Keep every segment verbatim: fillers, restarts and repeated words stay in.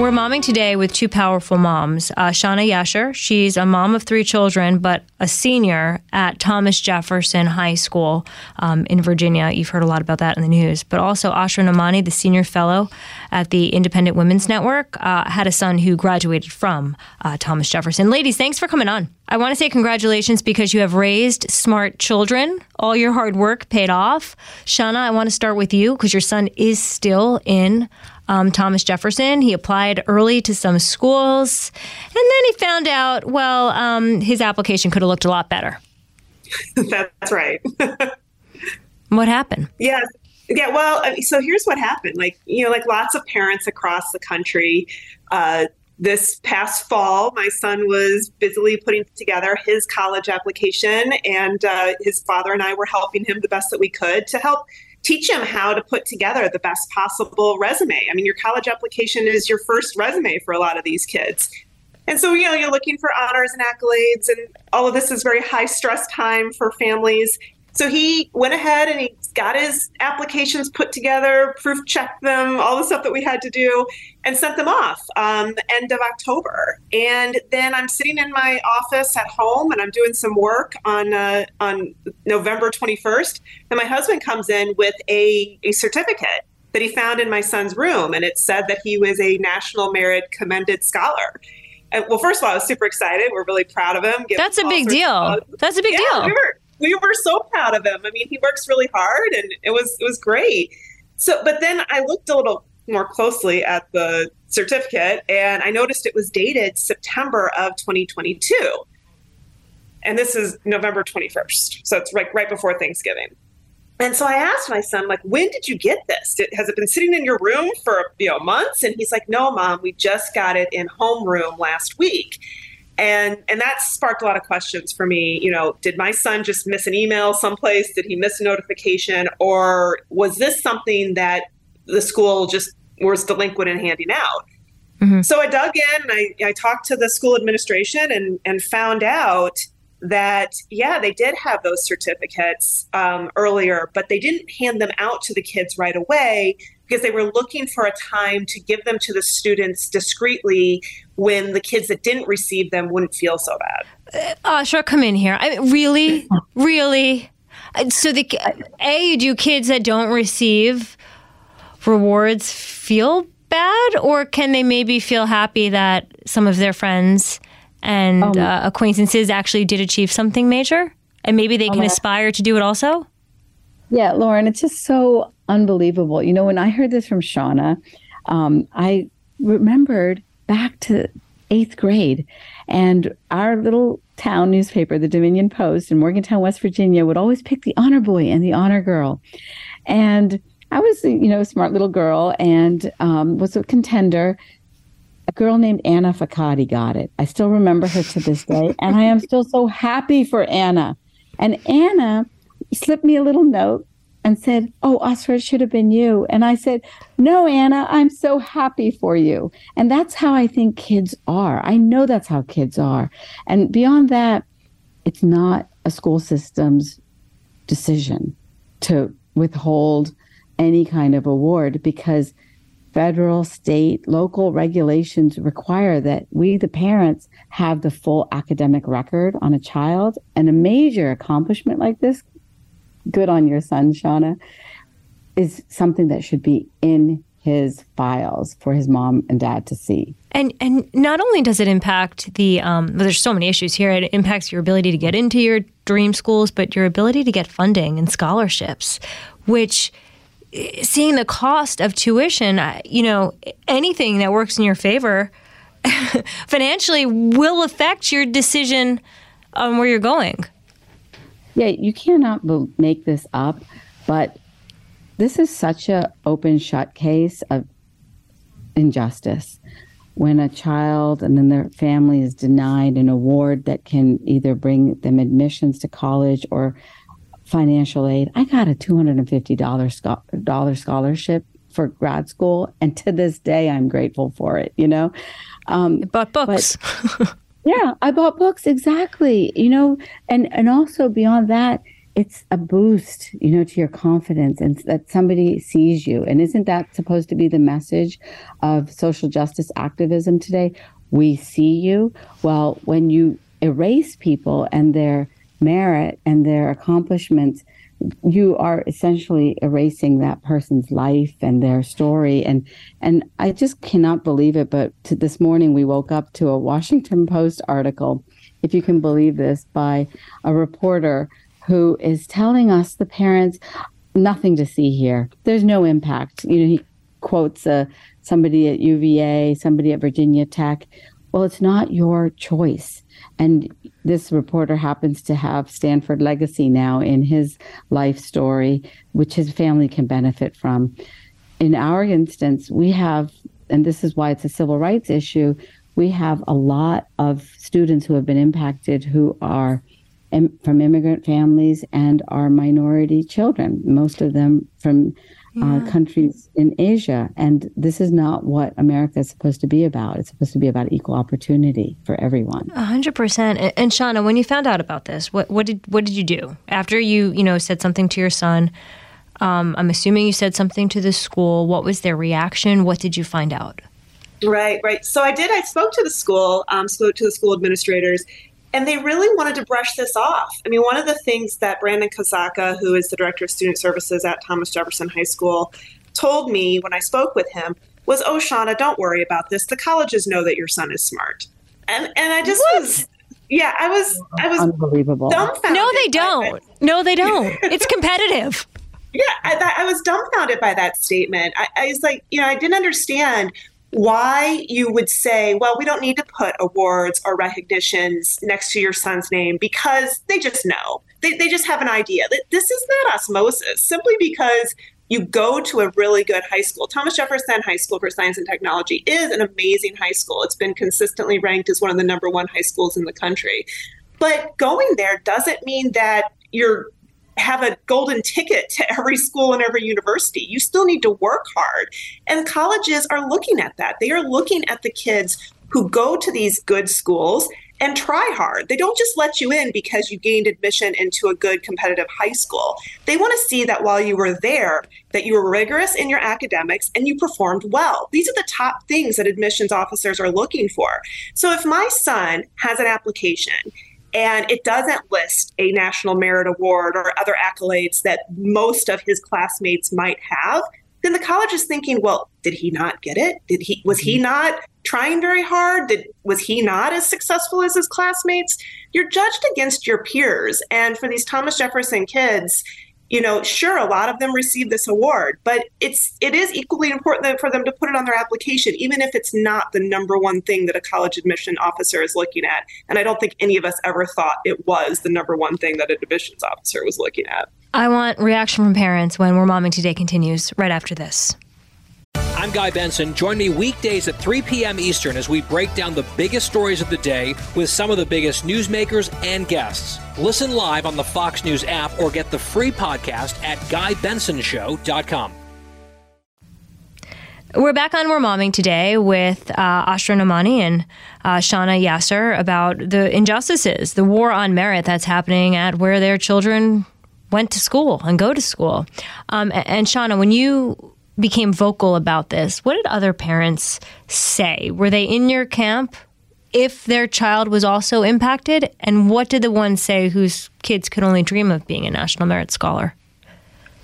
We're momming today with two powerful moms. Uh, Shawna Yashar, she's a mom of three children, but a senior at Thomas Jefferson High School um, in Virginia. You've heard a lot about that in the news. But also Asra Nomani, the senior fellow at the Independent Women's Network, uh, had a son who graduated from uh, Thomas Jefferson. Ladies, thanks for coming on. I want to say congratulations because you have raised smart children. All your hard work paid off. Shawna, I want to start with you because your son is still in Um, Thomas Jefferson. He applied early to some schools, and then he found out, well, um, his application could have looked a lot better. That's right. What happened? Yeah. Yeah. Well, so here's what happened. Like, you know, like lots of parents across the country, uh, this past fall, my son was busily putting together his college application, and uh, his father and I were helping him the best that we could to help teach them how to put together the best possible resume. I mean, your college application is your first resume for a lot of these kids. And so, you know, you're looking for honors and accolades, and all of this is very high stress time for families. So he went ahead and he got his applications put together, proof checked them, all the stuff that we had to do, and sent them off um, the end of October. And then I'm sitting in my office at home and I'm doing some work on uh, on November twenty-first. And my husband comes in with a, a certificate that he found in my son's room. And it said that he was a National Merit Commended Scholar. And, well, first of all, I was super excited. We're really proud of him. That's a big deal. That's a big yeah, deal. We were, We were so proud of him. I mean, he works really hard, and it was it was great. So, but then I looked a little more closely at the certificate, and I noticed it was dated September of twenty twenty-two. And this is November twenty-first. So it's like right before Thanksgiving. And so I asked my son, like, when did you get this? Did, has it been sitting in your room for, you know, months? And he's like, no, Mom, we just got it in homeroom last week. And and that sparked a lot of questions for me. You know, did my son just miss an email someplace? Did he miss a notification? Or was this something that the school just was delinquent in handing out? Mm-hmm. So I dug in and I, I talked to the school administration and, and found out that, yeah, they did have those certificates um, earlier, but they didn't hand them out to the kids right away, because they were looking for a time to give them to the students discreetly when the kids that didn't receive them wouldn't feel so bad. Uh, Asra, come in here. I mean, really? Really? So, the A, do kids that don't receive rewards feel bad? Or can they maybe feel happy that some of their friends and um, uh, acquaintances actually did achieve something major? And maybe they can uh, aspire to do it also? Yeah, Lauren, it's just so unbelievable. You know, when I heard this from Shawna, um, I remembered back to eighth grade, and our little town newspaper, the Dominion Post in Morgantown, West Virginia, would always pick the honor boy and the honor girl. And I was, you know, a smart little girl, and um, was a contender. A girl named Anna Facati got it. I still remember her to this day, and I am still so happy for Anna. And Anna slipped me a little note and said, oh, Asra, it should have been you. And I said, no, Anna, I'm so happy for you. And that's how I think kids are. I know that's how kids are. And beyond that, it's not a school system's decision to withhold any kind of award, because federal, state, local regulations require that we, the parents, have the full academic record on a child. And a major accomplishment like this, good on your son, Shawna, is something that should be in his files for his mom and dad to see. And and not only does it impact the, um, well, there's so many issues here, it impacts your ability to get into your dream schools, but your ability to get funding and scholarships, which, seeing the cost of tuition, you know, anything that works in your favor financially will affect your decision on where you're going. Yeah, you cannot make this up, but this is such a open-shut case of injustice. When a child and then their family is denied an award that can either bring them admissions to college or financial aid. I got a two hundred fifty dollars scholarship for grad school, and to this day, I'm grateful for it, you know? Um, but books. But, yeah, I bought books. Exactly. You know, and, and also beyond that, it's a boost, you know, to your confidence, and that somebody sees you. And isn't that supposed to be the message of social justice activism today? We see you. Well, when you erase people and their merit and their accomplishments, you are essentially erasing that person's life and their story. And and I just cannot believe it. But to this morning, we woke up to a Washington Post article, if you can believe this, by a reporter who is telling us, the parents, nothing to see here. There's no impact. You know, he quotes uh, somebody at U V A, somebody at Virginia Tech. Well, it's not your choice. And this reporter happens to have Stanford legacy now in his life story, which his family can benefit from. In our instance, we have, and this is why it's a civil rights issue, we have a lot of students who have been impacted who are im- from immigrant families and are minority children, most of them from Yeah. Uh, countries in Asia. And this is not what America is supposed to be about. It's supposed to be about equal opportunity for everyone. A hundred percent. And Shawna, when you found out about this, what, what did what did you do? After you, you know, said something to your son, um, I'm assuming you said something to the school. What was their reaction? What did you find out? Right, right. So I did. I spoke to the school, um, spoke to the school administrators, and they really wanted to brush this off. I mean, one of the things that Brandon Kazaka, who is the director of student services at Thomas Jefferson High School, told me when I spoke with him was, oh, Shawna, don't worry about this. The colleges know that your son is smart. And and I just what? was, yeah, I was, I was unbelievable. Dumbfounded. No, they don't. No, they don't. It's competitive. yeah, I, I was dumbfounded by that statement. I, I was like, you know, I didn't understand why you would say, well, we don't need to put awards or recognitions next to your son's name because they just know. They they just have an idea. This is not osmosis. Simply because you go to a really good high school. Thomas Jefferson High School for Science and Technology is an amazing high school. It's been consistently ranked as one of the number one high schools in the country. But going there doesn't mean that you're have a golden ticket to every school and every university. You still need to work hard. And colleges are looking at that. They are looking at the kids who go to these good schools and try hard. They don't just let you in because you gained admission into a good competitive high school. They want to see that while you were there, that you were rigorous in your academics and you performed well. These are the top things that admissions officers are looking for. So if my son has an application and it doesn't list a National Merit Award or other accolades that most of his classmates might have, then the college is thinking, well, did he not get it? Did he, was he not trying very hard? Did, was he not as successful as his classmates? You're judged against your peers. And for these Thomas Jefferson kids, you know, sure, a lot of them receive this award, but it's it is equally important for them to put it on their application, even if it's not the number one thing that a college admission officer is looking at. And I don't think any of us ever thought it was the number one thing that an admissions officer was looking at. I want reaction from parents when We're Momming Today continues right after this. I'm Guy Benson. Join me weekdays at three p.m. Eastern as we break down the biggest stories of the day with some of the biggest newsmakers and guests. Listen live on the Fox News app or get the free podcast at guy benson show dot com. We're back on We're Momming Today with uh, Asra Nomani and uh, Shawna Yashar about the injustices, the war on merit that's happening at where their children went to school and go to school. Um, and Shawna, when you became vocal about this, what did other parents say? Were they in your camp if their child was also impacted? And what did the ones say whose kids could only dream of being a National Merit Scholar?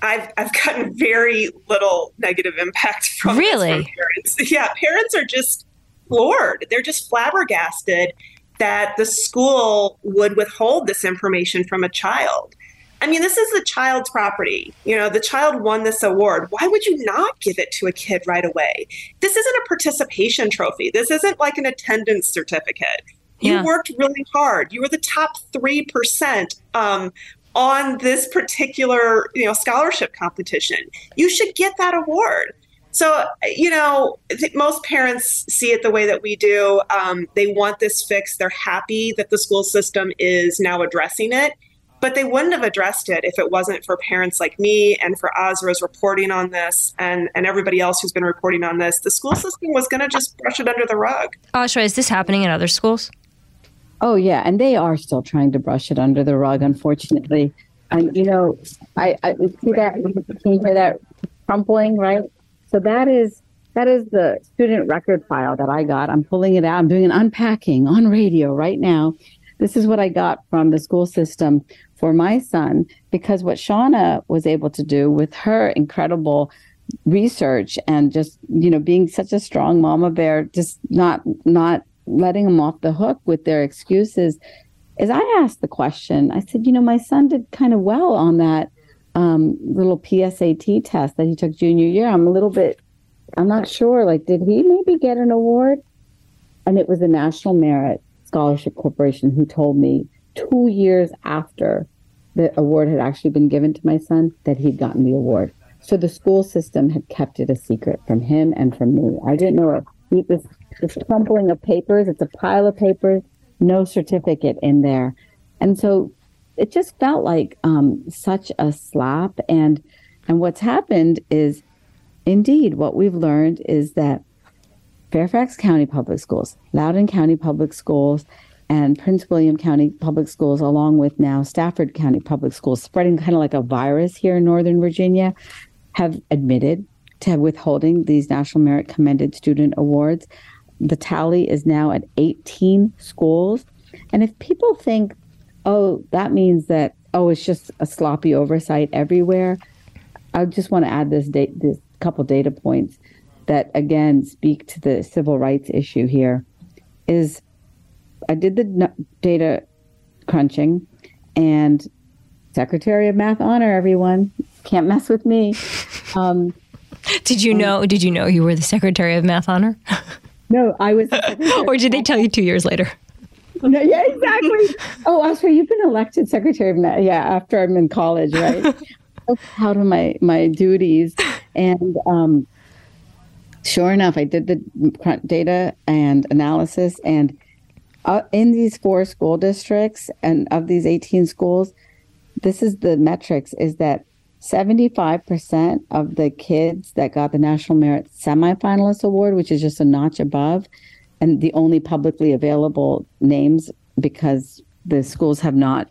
I've I've gotten very little negative impact from, really? From parents. Yeah, parents are just floored. They're just flabbergasted that the school would withhold this information from a child. I mean, this is the child's property. You know, the child won this award. Why would you not give it to a kid right away? This isn't a participation trophy. This isn't like an attendance certificate. Yeah. You worked really hard. You were the top three percent um, on this particular, you know, scholarship competition. You should get that award. So, you know, I think most parents see it the way that we do. Um, they want this fixed. They're happy that the school system is now addressing it. But they wouldn't have addressed it if it wasn't for parents like me and for Asra's reporting on this and, and everybody else who's been reporting on this. The school system was going to just brush it under the rug. Asra, is this happening in other schools? Oh, yeah. And they are still trying to brush it under the rug, unfortunately. Um, you know, I, I see that. Can you hear that crumpling, right? So that is that is the student record file that I got. I'm pulling it out. I'm doing an unpacking on radio right now. This is what I got from the school system for my son, because what Shawna was able to do with her incredible research and just, you know, being such a strong mama bear, just not not letting them off the hook with their excuses, is I asked the question. I said, you know, my son did kind of well on that um, little P S A T test that he took junior year. I'm a little bit, I'm not sure, like, did he maybe get an award? And it was the National Merit Scholarship Corporation who told me two years after the award had actually been given to my son that he'd gotten the award. So the school system had kept it a secret from him and from me. I didn't know it. This, this crumpling of papers, it's a pile of papers, no certificate in there. And so it just felt like um, such a slap. And and what's happened is, indeed, what we've learned is that Fairfax County Public Schools, Loudoun County Public Schools, and Prince William County Public Schools, along with now Stafford County Public Schools, spreading kind of like a virus here in Northern Virginia, have admitted to withholding these National Merit Commended Student Awards. The tally is now at eighteen schools. And if people think, oh, that means that, oh, it's just a sloppy oversight everywhere, I just want to add this, da- this couple data points that, again, speak to the civil rights issue here. Is I did the data crunching, and Secretary of Math Honor, everyone, can't mess with me. Um, Did you know? Did you know you were the Secretary of Math Honor? No, I was. Or did they tell you two years later? No, yeah, exactly. Oh, Asra, you've been elected Secretary of Math. Yeah, after I'm in college, right? I'm so proud of my my duties, and um, sure enough, I did the data and analysis, and uh, in these four school districts and of these eighteen schools, this is the metrics: is that seventy-five percent of the kids that got the National Merit Semifinalist Award, which is just a notch above, and the only publicly available names, because the schools have not,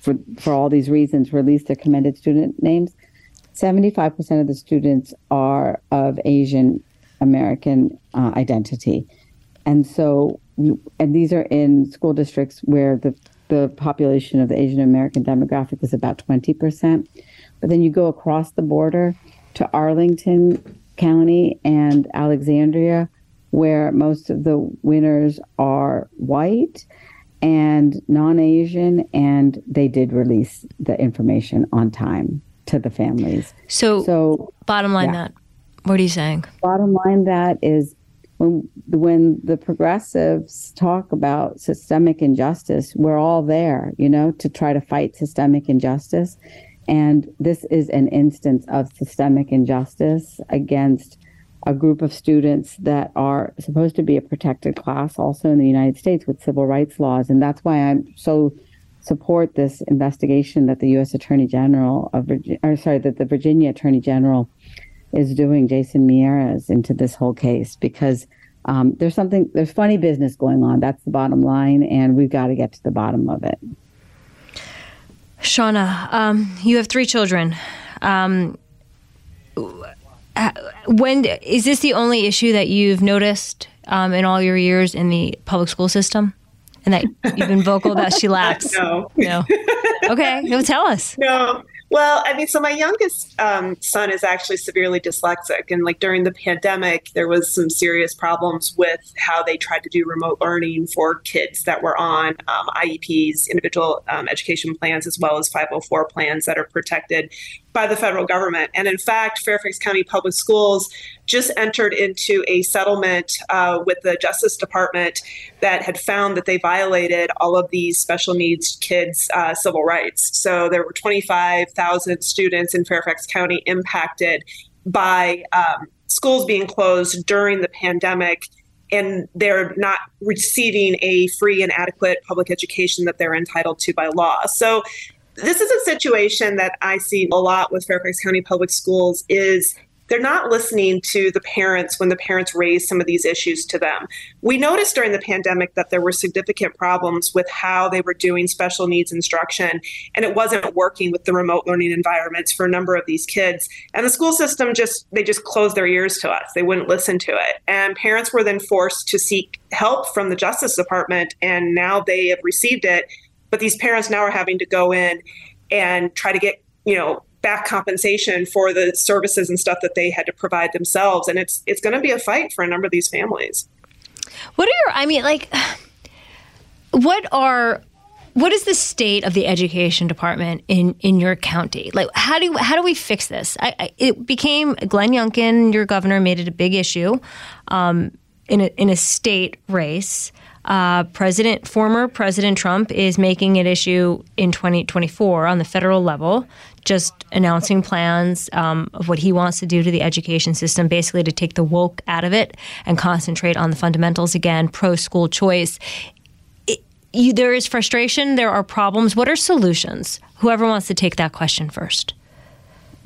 for, for all these reasons, released their commended student names, seventy-five percent of the students are of Asian American uh, identity. And so, and these are in school districts where the, the population of the Asian American demographic is about twenty percent. But then you go across the border to Arlington County and Alexandria, where most of the winners are white and non-Asian, and they did release the information on time to the families. So, so bottom line, yeah. that, what are you saying? Bottom line, that is when, when the progressives talk about systemic injustice, we're all there, you know, to try to fight systemic injustice. And this is an instance of systemic injustice against a group of students that are supposed to be a protected class also in the United States with civil rights laws. And that's why I so support this investigation that the U S. Attorney General of Virginia, or sorry, that the Virginia Attorney General is doing, Jason Mieras, into this whole case, because um, there's something, there's funny business going on. That's the bottom line. And we've got to get to the bottom of it. Shawna, um, you have three children. Um, when is this the only issue that you've noticed um, in all your years in the public school system, and that you've been vocal that she lacks? No. No. Okay. No, tell us. No. Well, I mean, so my youngest um, son is actually severely dyslexic, and like during the pandemic, there was some serious problems with how they tried to do remote learning for kids that were on um, I E Ps, individual um, education plans, as well as five oh four plans that are protected by the federal government. And in fact, Fairfax County Public Schools just entered into a settlement uh, with the Justice Department that had found that they violated all of these special needs kids' uh, civil rights. So there were twenty-five thousand students in Fairfax County impacted by um, schools being closed during the pandemic, and they're not receiving a free and adequate public education that they're entitled to by law. So this is a situation that I see a lot with Fairfax County Public Schools, is They're not listening to the parents when the parents raise some of these issues to them. We noticed during the pandemic that there were significant problems with how they were doing special needs instruction, and it wasn't working with the remote learning environments for a number of these kids. And the school system just, they just closed their ears to us. They wouldn't listen to it. And parents were then forced to seek help from the Justice Department, and now they have received it. But these parents now are having to go in and try to get, you know, back compensation for the services and stuff that they had to provide themselves. And it's it's going to be a fight for a number of these families. What are your, I mean, like, what are, what is the state of the education department in, in your county? Like, how do you, how do we fix this? I, I, it became, Glenn Youngkin, your governor, made it a big issue um, in a, in a state race. Uh, President, former President Trump is making it issue in twenty twenty-four on the federal level, just announcing plans um, of what he wants to do to the education system, basically to take the woke out of it and concentrate on the fundamentals again, pro-school choice. It, you, there is frustration. There are problems. What are solutions? Whoever wants to take that question first.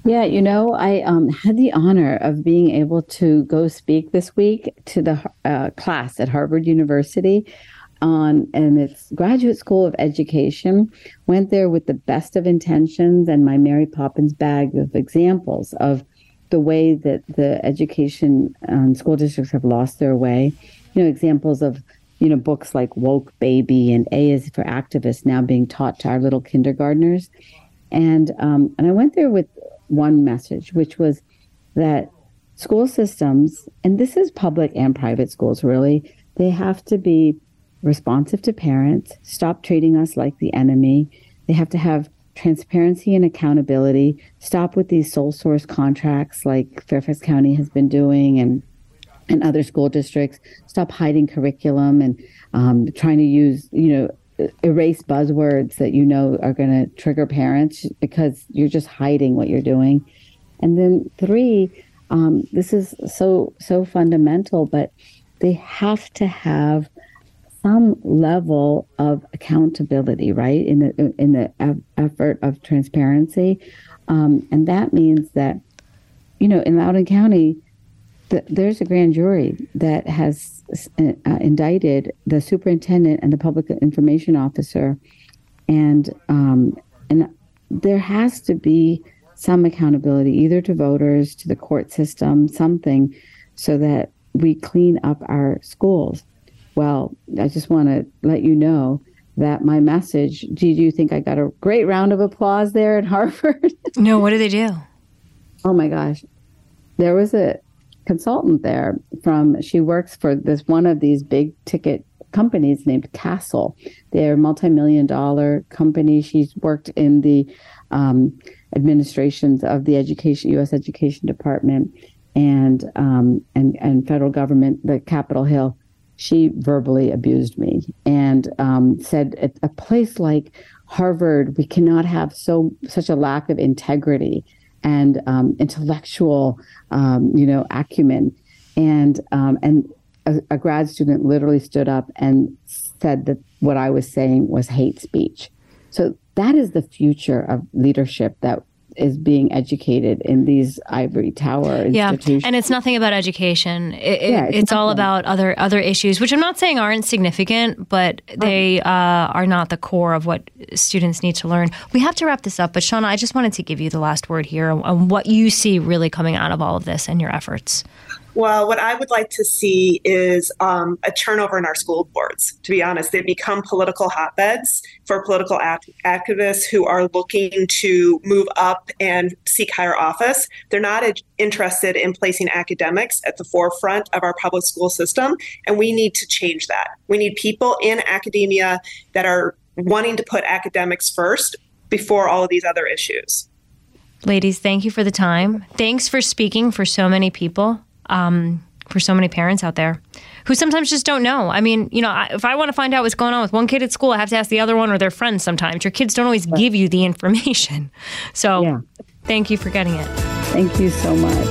Yeah, you know, I um, had the honor of being able to go speak this week to the uh, class at Harvard University on and its Graduate School of Education. Went there with the best of intentions and my Mary Poppins bag of examples of the way that the education um, school districts have lost their way. You know, examples of, you know, books like Woke Baby and A is for Activists now being taught to our little kindergartners. And um, and I went there with one message, which was that school systems, and this is public and private schools really, they have to be responsive to parents, stop treating us like the enemy. They have to have transparency and accountability, stop with these sole source contracts like Fairfax County has been doing and and other school districts, stop hiding curriculum and um, trying to use, you know, erase buzzwords that you know are going to trigger parents because you're just hiding what you're doing. And then three, um, this is so, so fundamental, but they have to have some level of accountability, right? In the, in the effort of transparency. Um, and that means that, you know, in Loudoun County, the, there's a grand jury that has uh, indicted the superintendent and the public information officer, and um, and there has to be some accountability either to voters, to the court system, something, so that we clean up our schools. Well, I just want to let you know that my message. Do you think I got a great round of applause there at Harvard? No, what did they do? Oh my gosh, there was a consultant there from, she works for this one of these big ticket companies named Castle. They're a multi-million dollar company. She's worked in the um, administrations of the education, U S Education Department and, um, and, and federal government, the Capitol Hill. She verbally abused me and um, said at a place like Harvard, we cannot have so such a lack of integrity and um, intellectual, um, you know, acumen. And um, and a, a grad student literally stood up and said that what I was saying was hate speech. So that is the future of leadership that is being educated in these ivory tower institutions. Yeah, and it's nothing about education. It, it, yeah, it's it's all about other other issues, which I'm not saying aren't significant, but they uh, are not the core of what students need to learn. We have to wrap this up, but Shawna, I just wanted to give you the last word here on, on what you see really coming out of all of this and your efforts. Well, what I would like to see is um, a turnover in our school boards, to be honest. They've become political hotbeds for political act- activists who are looking to move up and seek higher office. They're not ad- interested in placing academics at the forefront of our public school system, and we need to change that. We need people in academia that are wanting to put academics first before all of these other issues. Ladies, thank you for the time. Thanks for speaking for so many people. Um, for so many parents out there who sometimes just don't know. I mean, you know, I, if I want to find out what's going on with one kid at school, I have to ask the other one or their friends sometimes. Your kids don't always give you the information. So yeah. Thank you for getting it. Thank you so much.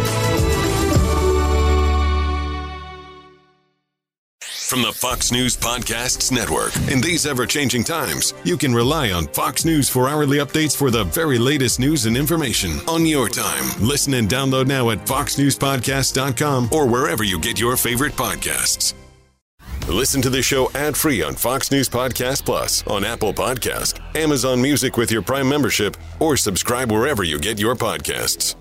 from the Fox News Podcasts Network. In these ever-changing times, you can rely on Fox News for hourly updates for the very latest news and information on your time. Listen and download now at fox news podcast dot com or wherever you get your favorite podcasts. Listen to the show ad-free on Fox News Podcast Plus, on Apple Podcasts, Amazon Music with your Prime membership, or subscribe wherever you get your podcasts.